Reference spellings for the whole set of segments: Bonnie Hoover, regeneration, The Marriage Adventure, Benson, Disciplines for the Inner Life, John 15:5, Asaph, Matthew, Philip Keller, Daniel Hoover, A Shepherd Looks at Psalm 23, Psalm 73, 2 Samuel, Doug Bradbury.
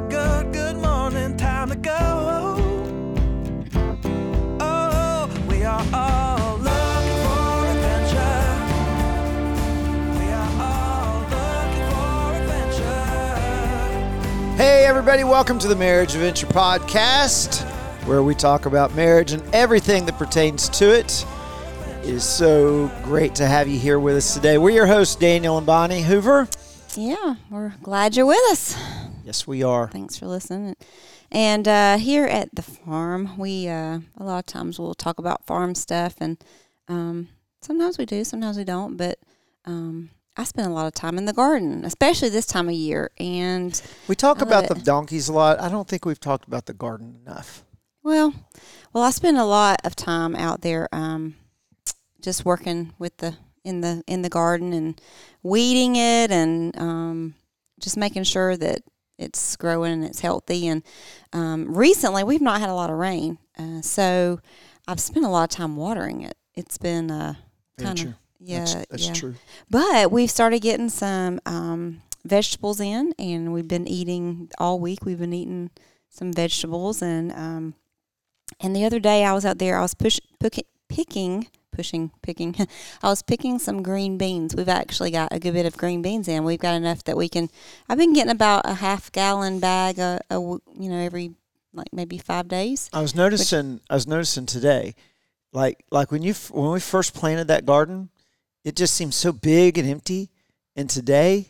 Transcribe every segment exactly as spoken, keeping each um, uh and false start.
good, good, good morning, time to go. Oh, we are all looking for adventure. We are all looking for adventure. Hey everybody, welcome to the Marriage Adventure Podcast, where we talk about marriage and everything that pertains to it. It is so great to have you here with us today. We're your hosts, Daniel and Bonnie Hoover. Yeah, we're glad you're with us. Yes, we are. Thanks for listening. And uh, here at the farm, we uh, a lot of times we'll talk about farm stuff, and um, sometimes we do, sometimes we don't, but um, I spend a lot of time in the garden, especially this time of year. And we talk about the donkeys a lot. I don't think we've talked about the garden enough. Well, well, I spend a lot of time out there um, just working with the in the in the garden and weeding it and um, just making sure that it's growing and it's healthy. And um, recently, we've not had a lot of rain, uh, so I've spent a lot of time watering it. It's been uh, kind of yeah, that's, that's yeah. true. But we've started getting some um, vegetables in, and we've been eating all week. We've been eating some vegetables and. Um, And the other day I was out there, I was push, push, picking, pushing, picking, I was picking some green beans. We've actually got a good bit of green beans in. We've got enough that we can, I've been getting about a half gallon bag, a, a you know, every, like maybe five days. I was noticing, Which, I was noticing today, like, like when you, when we first planted that garden, it just seemed so big and empty. And today,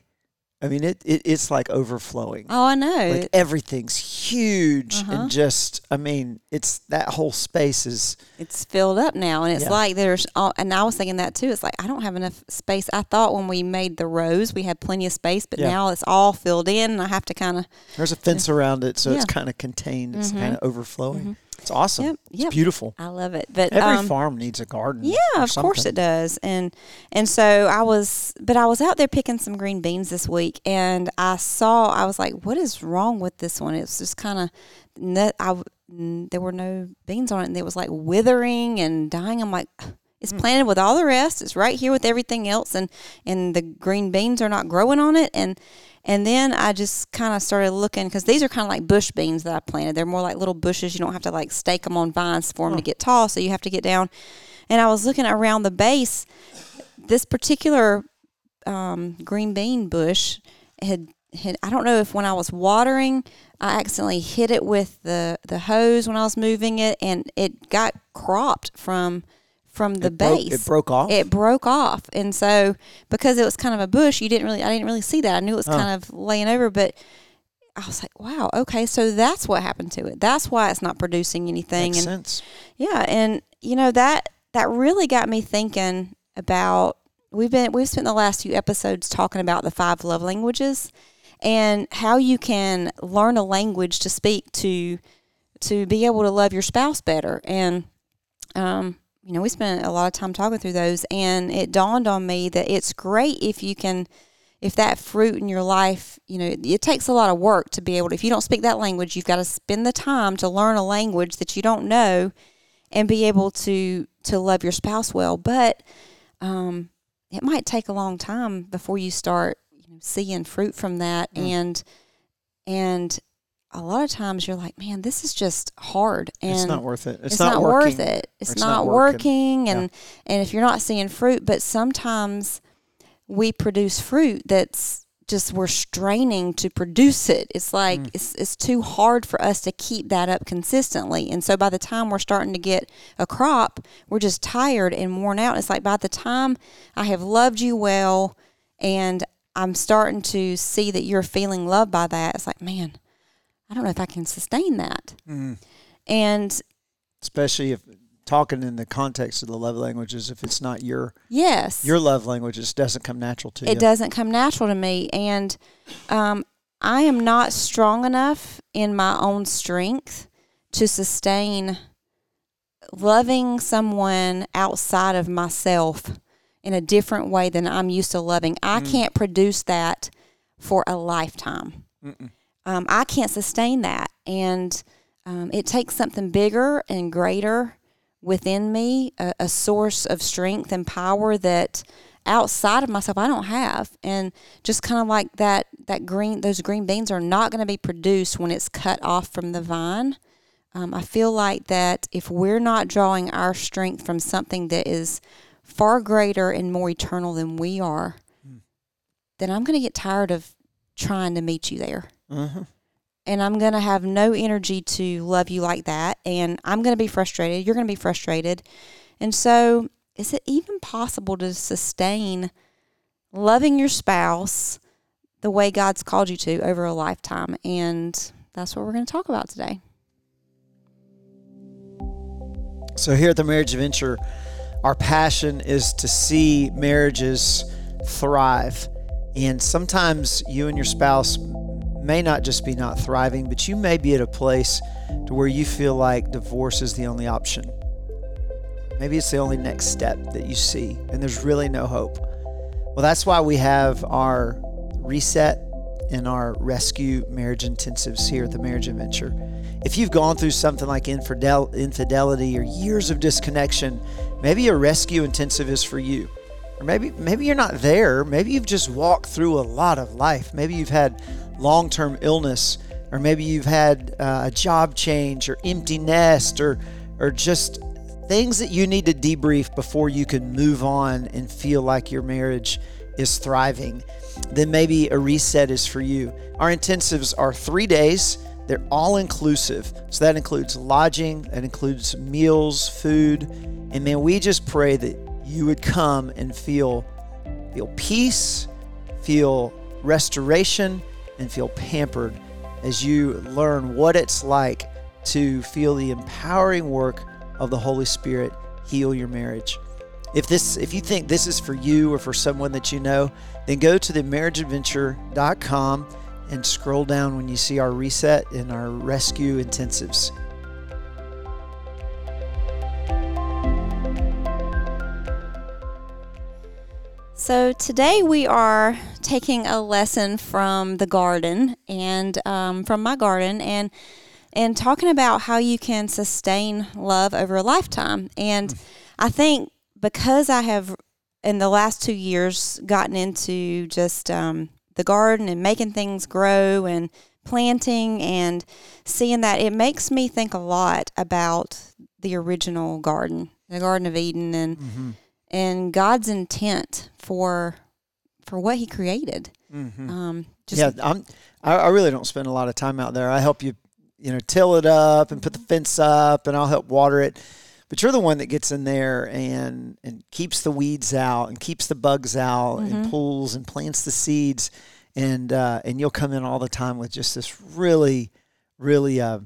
I mean, it, it it's like overflowing. Oh, I know. Like everything's huge uh-huh. and just, I mean, it's that whole space is. It's filled up now, and it's yeah. like there's, all, and I was thinking that too. It's like, I don't have enough space. I thought when we made the rows, we had plenty of space, but yeah. now it's all filled in, and I have to kind of. There's a fence you know, around it, so yeah. it's kind of contained. It's mm-hmm. kind of overflowing. Mm-hmm. It's awesome. Yep, yep. It's beautiful. I love it. But every um, farm needs a garden. Yeah, of course it does. And and so I was, but I was out there picking some green beans this week, and I saw, I was like, what is wrong with this one? It's just kind of, I there were no beans on it, and it was like withering and dying. I'm like, it's planted with all the rest. It's right here with everything else, and and the green beans are not growing on it. And And then I just kind of started looking, because these are kind of like bush beans that I planted. They're more like little bushes. You don't have to like stake them on vines for them oh. to get tall, so you have to get down. And I was looking around the base. This particular um, green bean bush had, had, I don't know if when I was watering, I accidentally hit it with the, the hose when I was moving it, and it got cropped from From the it base, broke, it broke off. It broke off, and so because it was kind of a bush, you didn't really, I didn't really see that. I knew it was oh. kind of laying over, but I was like, "Wow, okay, so that's what happened to it. That's why it's not producing anything." Makes and, sense. Yeah, and you know that that really got me thinking about we've been we've spent the last few episodes talking about the five love languages and how you can learn a language to speak to to be able to love your spouse better and um. You know, we spent a lot of time talking through those, and it dawned on me that it's great if you can, if that fruit in your life, you know, it, it takes a lot of work to be able to, if you don't speak that language, you've got to spend the time to learn a language that you don't know and be able to, to love your spouse well. But um, it might take a long time before you start you know, seeing fruit from that. Mm. And, and, a lot of times you're like, man, this is just hard. And it's not worth it. It's, it's not, not working. worth it. It's, it's not, not working. working. And, yeah. and if you're not seeing fruit, but sometimes we produce fruit that's just, we're straining to produce it. It's like, mm. it's, it's too hard for us to keep that up consistently. And so by the time we're starting to get a crop, we're just tired and worn out. It's like, by the time I have loved you well, and I'm starting to see that you're feeling loved by that, it's like, man, I don't know if I can sustain that. Mm. And especially if talking in the context of the love languages, if it's not your yes, your love language, it doesn't come natural to you. It doesn't come natural to me. And um, I am not strong enough in my own strength to sustain loving someone outside of myself in a different way than I'm used to loving. I mm. can't produce that for a lifetime. Mm-mm. Um, I can't sustain that, and um, it takes something bigger and greater within me, a, a source of strength and power that outside of myself I don't have. And just kind of like that, that green, those green beans are not going to be produced when it's cut off from the vine. Um, I feel like that if we're not drawing our strength from something that is far greater and more eternal than we are, mm. then I'm going to get tired of trying to meet you there. Uh-huh. And I'm going to have no energy to love you like that. And I'm going to be frustrated. You're going to be frustrated. And so is it even possible to sustain loving your spouse the way God's called you to over a lifetime? And that's what we're going to talk about today. So here at The Marriage Adventure, our passion is to see marriages thrive. And sometimes you and your spouse may not just be not thriving, but you may be at a place to where you feel like divorce is the only option. Maybe it's the only next step that you see, and there's really no hope. Well, that's why we have our reset and our rescue marriage intensives here at The Marriage Adventure. If you've gone through something like infidel- infidelity or years of disconnection, maybe a rescue intensive is for you. Or maybe maybe you're not there. Maybe you've just walked through a lot of life. Maybe you've had long-term illness, or maybe you've had uh, a job change or empty nest, or or just things that you need to debrief before you can move on and feel like your marriage is thriving. Then maybe a reset is for you. Our intensives are three days. They're all inclusive. So that includes lodging, that includes meals, food. And man, we just pray that you would come and feel, feel peace, feel restoration, and feel pampered as you learn what it's like to feel the empowering work of the Holy Spirit heal your marriage. If this, if you think this is for you or for someone that you know, then go to the marriage adventure dot com and scroll down when you see our reset and our rescue intensives. So today we are taking a lesson from the garden and um, from my garden and and talking about how you can sustain love over a lifetime. And I think because I have in the last two years gotten into just um, the garden and making things grow and planting and seeing that, it makes me think a lot about the original garden, the Garden of Eden, and mm-hmm. and God's intent for for what He created. Mm-hmm. Um, just yeah, I'm, I, I really don't spend a lot of time out there. I help you, you know, till it up and put the fence up, and I'll help water it. But you're the one that gets in there and and keeps the weeds out and keeps the bugs out mm-hmm. and pulls and plants the seeds. And uh, and you'll come in all the time with just this really, really, uh,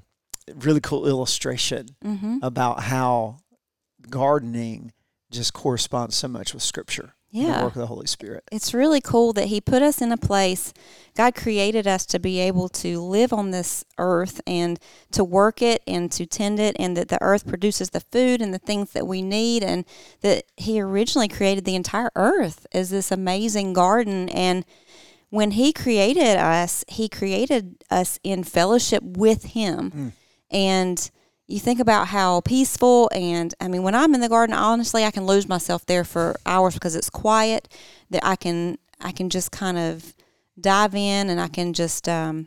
really cool illustration mm-hmm. about how gardening just corresponds so much with Scripture. Yeah. The work of the Holy Spirit. It's really cool that He put us in a place. God created us to be able to live on this earth and to work it and to tend it, and that the earth produces the food and the things that we need, and that He originally created the entire earth as this amazing garden. And when He created us, He created us in fellowship with Him. Mm. And you think about how peaceful, and I mean, when I'm in the garden, honestly, I can lose myself there for hours because it's quiet. That I can, I can just kind of dive in, and I can just, um,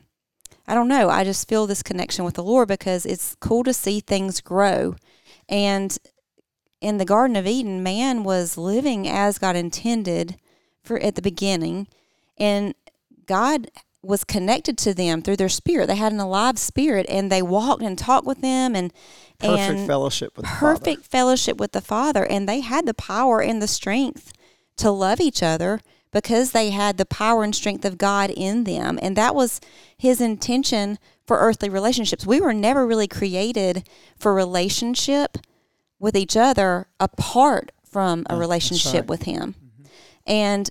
I don't know, I just feel this connection with the Lord because it's cool to see things grow. And in the Garden of Eden, man was living as God intended for at the beginning, and God was connected to them through their spirit. They had an alive spirit, and they walked and talked with them, and perfect and fellowship with perfect the Father. fellowship with the Father. And they had the power and the strength to love each other because they had the power and strength of God in them. And that was His intention for earthly relationships. We were never really created for relationship with each other apart from a oh, relationship right. with Him. Mm-hmm. And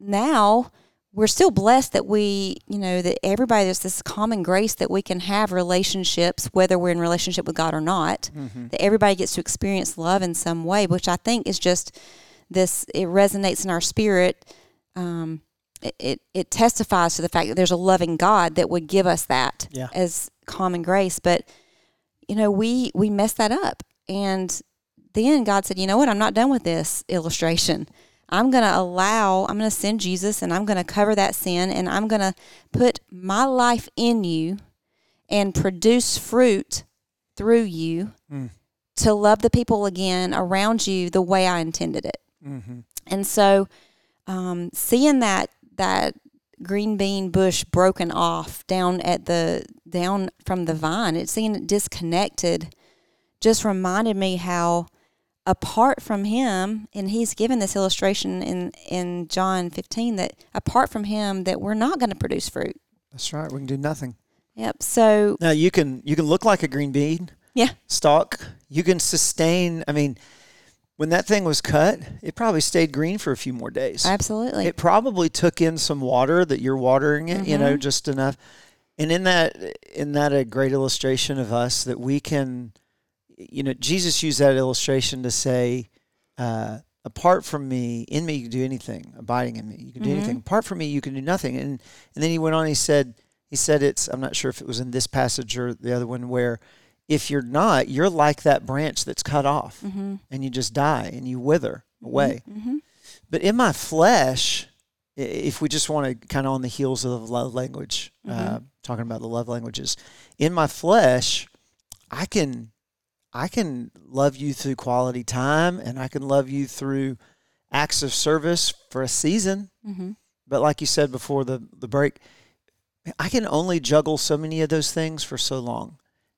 now we're still blessed that we, you know, that everybody, there's this common grace that we can have relationships, whether we're in relationship with God or not, mm-hmm. that everybody gets to experience love in some way, which I think is just this, it resonates in our spirit. Um, it, it, it testifies to the fact that there's a loving God that would give us that yeah. as common grace. But, you know, we, we messed that up. And then God said, you know what, I'm not done with this illustration. I'm going to allow, I'm going to send Jesus and I'm going to cover that sin and I'm going to put my life in you and produce fruit through you mm. to love the people again around you the way I intended it. Mm-hmm. And so um, seeing that that green bean bush broken off down at the down from the vine, it seeing it disconnected just reminded me how apart from him, and he's given this illustration in, in John fifteen, that apart from him that we're not going to produce fruit. That's right. We can do nothing. Yep. So now you can you can look like a green bean. Yeah. Stalk. You can sustain. I mean, when that thing was cut, it probably stayed green for a few more days. Absolutely. It probably took in some water that you're watering it, mm-hmm. you know, just enough. And in that, in that, a great illustration of us that we can, you know, Jesus used that illustration to say, uh, apart from me, in me you can do anything. Abiding in me, you can do mm-hmm. anything. Apart from me, you can do nothing. And and then he went on. He said, he said, it's. I'm not sure if it was in this passage or the other one where. If you're not, you're like that branch that's cut off mm-hmm. and you just die and you wither away. Mm-hmm. But in my flesh, if we just want to kind of on the heels of the love language, mm-hmm. uh, talking about the love languages, in my flesh, I can, I can love you through quality time and I can love you through acts of service for a season. Mm-hmm. But like you said before the, the break, I can only juggle so many of those things for so long.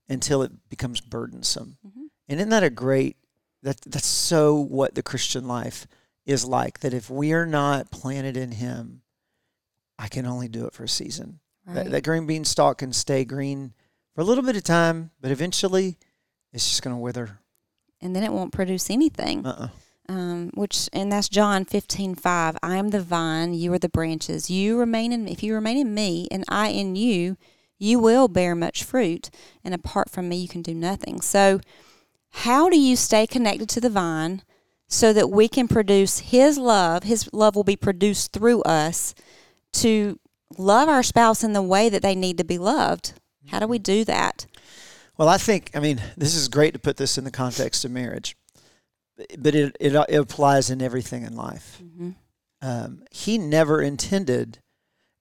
Until it becomes burdensome. Mm-hmm. And isn't that a great, that that's so what the Christian life is like, that if we are not planted in him, I can only do it for a season. Right. That, that green bean stalk can stay green for a little bit of time, but eventually it's just going to wither. And then it won't produce anything. Uh-uh. Um, which, and that's John fifteen five, I am the vine, you are the branches. You remain in, if you remain in me and I in you, you will bear much fruit, and apart from me, you can do nothing. So how do you stay connected to the vine so that we can produce his love? His love will be produced through us to love our spouse in the way that they need to be loved. How do we do that? Well, I think, I mean, this is great to put this in the context of marriage, but it, it, it applies in everything in life. Mm-hmm. Um, he never intended...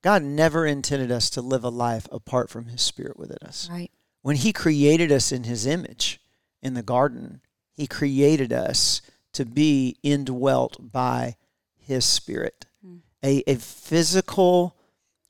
God never intended us to live a life apart from his spirit within us. Right. When he created us in his image in the garden, he created us to be indwelt by his spirit, mm. a, a physical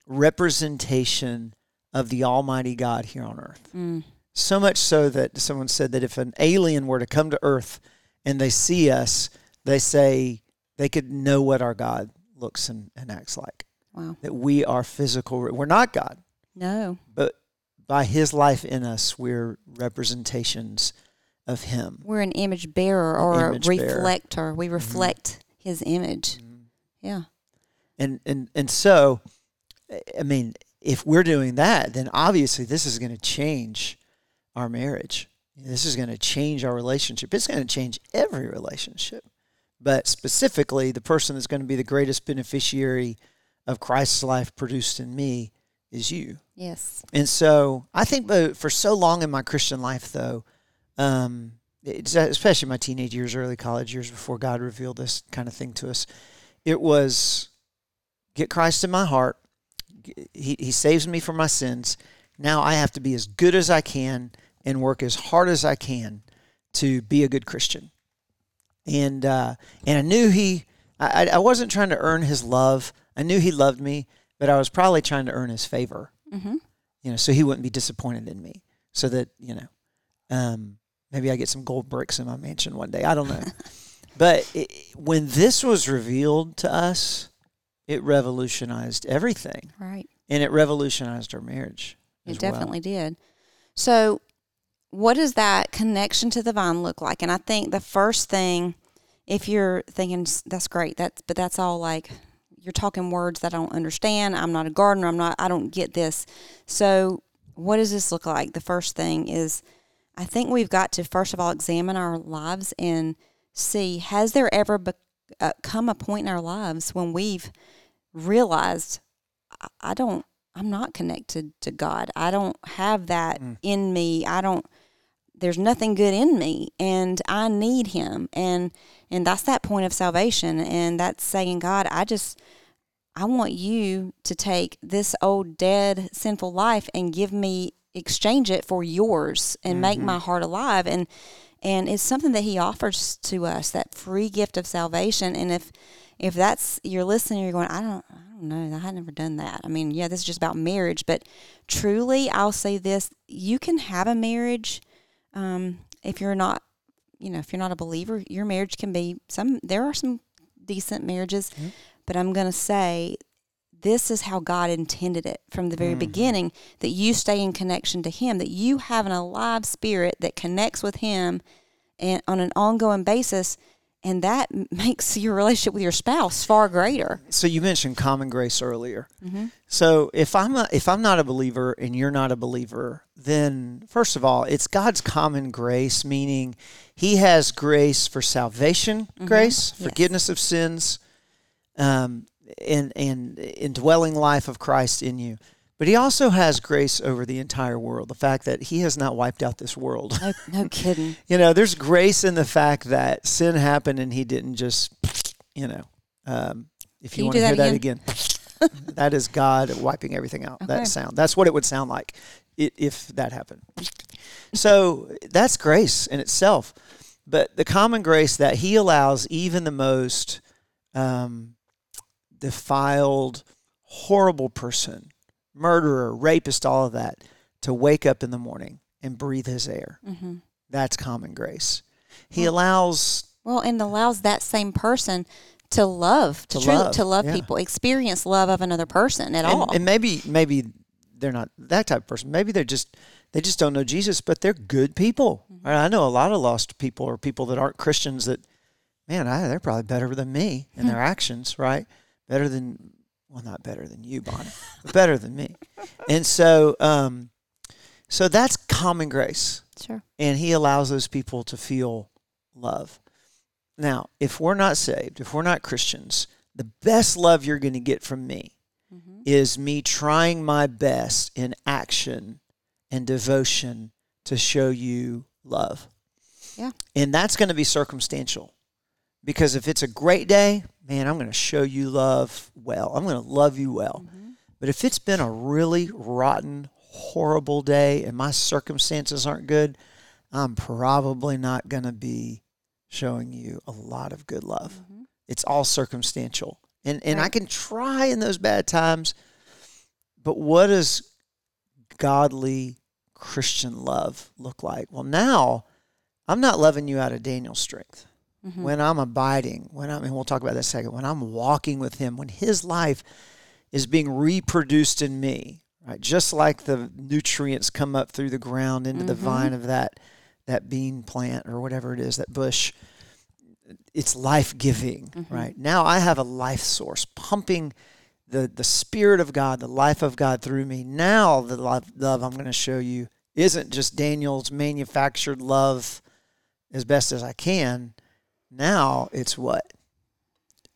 representation of the Almighty God here on earth. Mm. So much so that someone said that if an alien were to come to earth and they see us, they say they could know what our God looks and, and acts like. Wow. That we are physical. We're not God. No. But by his life in us, we're representations of him. We're an image bearer or image a reflector. Bearer. We reflect mm-hmm. his image. Mm-hmm. Yeah. And, and and so, I mean, if we're doing that, then obviously this is going to change our marriage. This is going to change our relationship. It's going to change every relationship. But specifically, the person that's going to be the greatest beneficiary of Christ's life produced in me is you. Yes. And so I think for so long in my Christian life, though, um, especially my teenage years, early college years, before God revealed this kind of thing to us, it was get Christ in my heart. He, he saves me from my sins. Now I have to be as good as I can and work as hard as I can to be a good Christian. And uh, and I knew he, I, I wasn't trying to earn his love. I knew he loved me, but I was probably trying to earn his favor, mm-hmm. you know, so he wouldn't be disappointed in me. So that, you know, um, maybe I get some gold bricks in my mansion one day. I don't know. But it, when this was revealed to us, it revolutionized everything. Right. And it revolutionized our marriage. It definitely well. did. So what does that connection to the vine look like? And I think the first thing, if you're thinking, that's great, that's, but that's all like... You're talking words that I don't understand. I'm not a gardener. I'm not, I don't get this. So what does this look like? The first thing is, I think we've got to, first of all, examine our lives and see, has there ever be, uh, come a point in our lives when we've realized, I, I don't, I'm not connected to God. I don't have that mm. in me. I don't, there's nothing good in me, and I need him. And, and that's that point of salvation. And that's saying, God, I just, I want you to take this old, dead, sinful life and give me, exchange it for yours and mm-hmm. make my heart alive. And, and it's something that he offers to us, that free gift of salvation. And if, if that's, you're listening, you're going, I don't, I don't know, I had never done that. I mean, yeah, this is just about marriage, but truly I'll say this, you can have a marriage. Um, if you're not, you know, if you're not a believer, your marriage can be some, there are some decent marriages, mm-hmm. but I'm going to say this is how God intended it from the very mm-hmm. beginning, that you stay in connection to him, that you have an alive spirit that connects with him and on an ongoing basis. And that makes your relationship with your spouse far greater. So you mentioned common grace earlier. Mm-hmm. So if I'm a, if I'm not a believer and you're not a believer, then first of all, it's God's common grace, meaning he has grace for salvation, mm-hmm. grace, forgiveness yes. of sins, um, and, and indwelling life of Christ in you. But he also has grace over the entire world, the fact that he has not wiped out this world. No, no kidding. You know, there's grace in the fact that sin happened and he didn't just, you know, um, if you, you want to hear that again, that, again that is God wiping everything out, okay. that sound. That's what it would sound like if that happened. So that's grace in itself. But the common grace that he allows even the most um, defiled, horrible person, murderer, rapist, all of that, to wake up in the morning and breathe his air. Mm-hmm. That's common grace. He well, allows... Well, and allows that same person to love, to, to truly, love, to love yeah. people, experience love of another person at and, all. And maybe maybe they're not that type of person. Maybe they're just, they just don't know Jesus, but they're good people. Mm-hmm. I know a lot of lost people are people that aren't Christians that, man, I, they're probably better than me in their actions, right? Better than... Well, not better than you, Bonnie, but better than me. And so um, so that's common grace. Sure. And he allows those people to feel love. Now, if we're not saved, if we're not Christians, the best love you're going to get from me mm-hmm. is me trying my best in action and devotion to show you love. Yeah. And that's going to be circumstantial. Because if it's a great day, man, I'm going to show you love well. I'm going to love you well. Mm-hmm. But if it's been a really rotten, horrible day and my circumstances aren't good, I'm probably not going to be showing you a lot of good love. Mm-hmm. It's all circumstantial. And and right. I can try in those bad times, but what does godly Christian love look like? Well, now I'm not loving you out of Daniel's strength. Mm-hmm. When I'm abiding, when I'm, and we'll talk about that in a second, when I'm walking with him, when his life is being reproduced in me, right? Just like the nutrients come up through the ground into mm-hmm. the vine of that, that bean plant or whatever it is, that bush, it's life-giving, mm-hmm. right? Now I have a life source pumping the, the Spirit of God, the life of God through me. Now the love, love I'm going to show you isn't just Daniel's manufactured love as best as I can. Now it's what?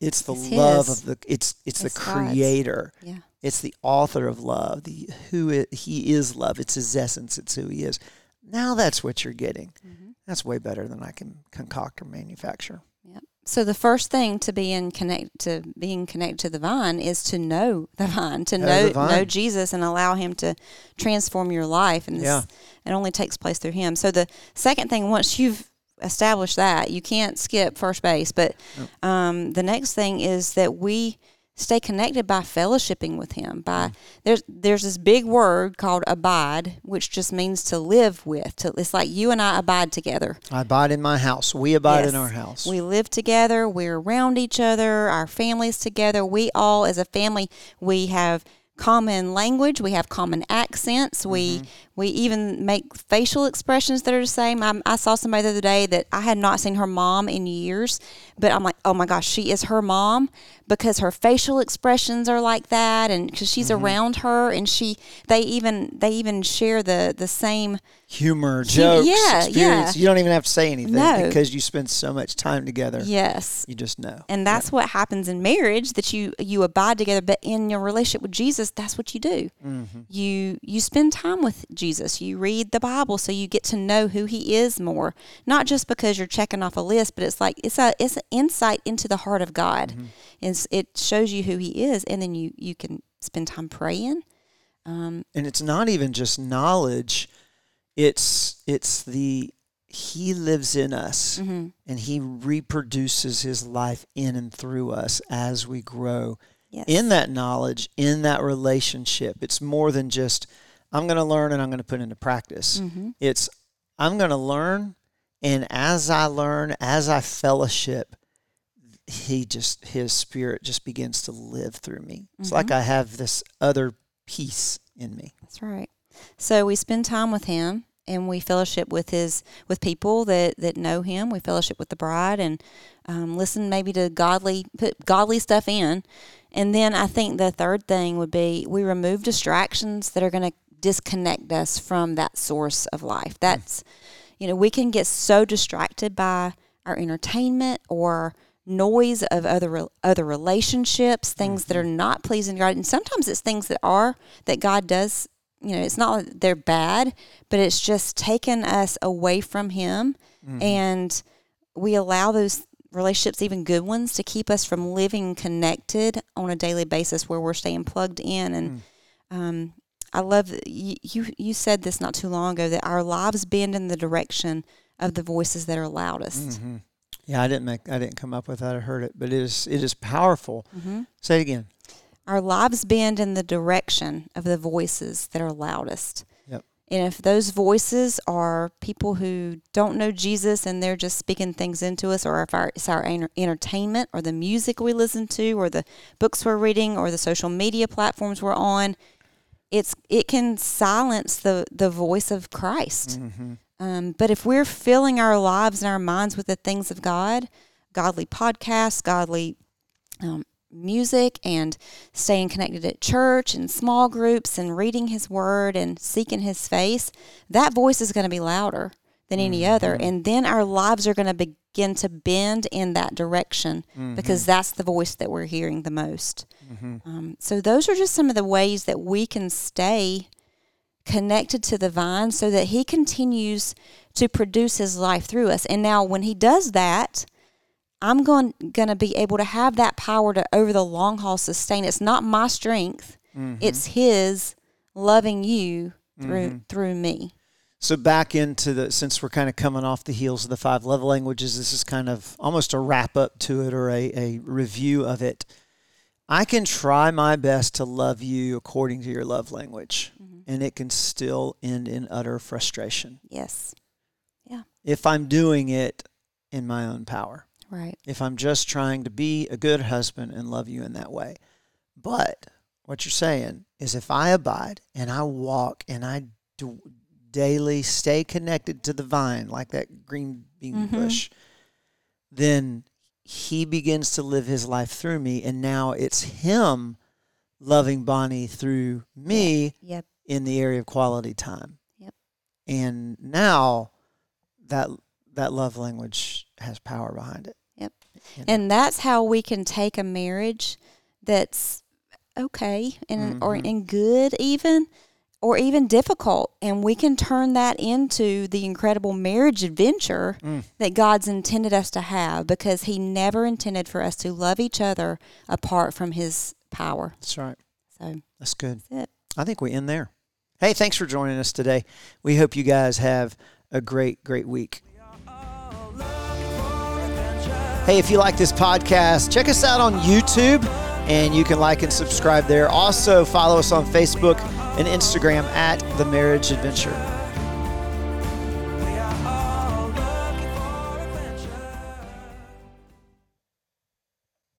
It's the it's love his. of the, it's it's, it's the creator. Yeah. It's the author of love, the who it, he is love. It's his essence. It's who he is. Now that's what you're getting. Mm-hmm. That's way better than I can concoct or manufacture. Yep. So the first thing to be in connect to being connected to the vine is to know the vine, to know know, vine. know Jesus and allow him to transform your life. And this, yeah. it only takes place through him. So the second thing, once you've establish that you can't skip first base, but um, the next thing is that we stay connected by fellowshipping with him. By mm. there's there's this big word called abide, which just means to live with. To, it's like you and I abide together. I abide in my house. We abide yes. in our house. We live together. We're around each other. Our family's together. We all, as a family, we have common language, we have common accents, we mm-hmm. we even make facial expressions that are the same. I, I saw somebody the other day that I had not seen her mom in years, but I'm like, oh my gosh, she is her mom because her facial expressions are like that, and because she's mm-hmm. around her, and she they even they even share the the same humor, jokes, yeah, experience. Yeah. You don't even have to say anything no. because you spend so much time together. Yes, you just know, and that's yeah. what happens in marriage, that you you abide together, but in your relationship with Jesus, that's what you do. Mm-hmm. You you spend time with Jesus. Jesus. You read the Bible so you get to know who he is more. Not just because you're checking off a list, but it's like it's a it's an insight into the heart of God. Mm-hmm. It's, it shows you who he is, and then you, you can spend time praying. Um, and it's not even just knowledge. It's it's the he lives in us, mm-hmm. and he reproduces his life in and through us as we grow. Yes. In that knowledge, in that relationship, it's more than just, I'm going to learn and I'm going to put into practice. Mm-hmm. It's, I'm going to learn, and as I learn, as I fellowship, he just, his spirit just begins to live through me. Mm-hmm. It's like I have this other peace in me. That's right. So we spend time with him, and we fellowship with his with people that, that know him. We fellowship with the bride, and um, listen maybe to godly put godly stuff in. And then I think the third thing would be we remove distractions that are going to disconnect us from that source of life. That's, you know, we can get so distracted by our entertainment or noise of other other relationships, things that are not pleasing to God. And sometimes it's things that are that God does. You know, it's not that they're bad, but it's just taken us away from him. Mm-hmm. And we allow those relationships, even good ones, to keep us from living connected on a daily basis where we're staying plugged in. And mm-hmm. um, I love, you, you you said this not too long ago, that our lives bend in the direction of the voices that are loudest. Mm-hmm. Yeah, I didn't make, I didn't come up with that. I heard it, but it is, it is powerful. Mm-hmm. Say it again. Our lives bend in the direction of the voices that are loudest. Yep. And if those voices are people who don't know Jesus and they're just speaking things into us, or if our, it's our entertainment or the music we listen to or the books we're reading or the social media platforms we're on, it's it can silence the, the voice of Christ. Mm-hmm. Um, but if we're filling our lives and our minds with the things of God, godly podcasts, godly um music, and staying connected at church and small groups and reading his word and seeking his face, that voice is going to be louder than any mm-hmm. other. And then our lives are going to begin to bend in that direction mm-hmm. because that's the voice that we're hearing the most. Mm-hmm. Um, so those are just some of the ways that we can stay connected to the vine so that he continues to produce his life through us. And now when he does that, I'm going, going to be able to have that power to, over the long haul, sustain. It's not my strength. Mm-hmm. It's his loving you through mm-hmm. through me. So back into the, since we're kind of coming off the heels of the five love languages, this is kind of almost a wrap-up to it or a, a review of it. I can try my best to love you according to your love language, mm-hmm. and it can still end in utter frustration. Yes. Yeah. If I'm doing it in my own power. Right. If I'm just trying to be a good husband and love you in that way. But what you're saying is if I abide and I walk and I do daily stay connected to the vine, like that green bean mm-hmm. bush, then he begins to live his life through me. And now it's him loving Bonnie through me yep. in the area of quality time. Yep. And now that that love language has power behind it. Yep. You know? And that's how we can take a marriage that's okay and mm-hmm. or and good even or even difficult, and we can turn that into the incredible marriage adventure mm. that God's intended us to have, because he never intended for us to love each other apart from his power. That's right. So that's good. That's it. I think we end there. Hey, thanks for joining us today. We hope you guys have a great, great week. Hey, if you like this podcast, check us out on YouTube, and you can like and subscribe there. Also, follow us on Facebook and Instagram at The Marriage Adventure.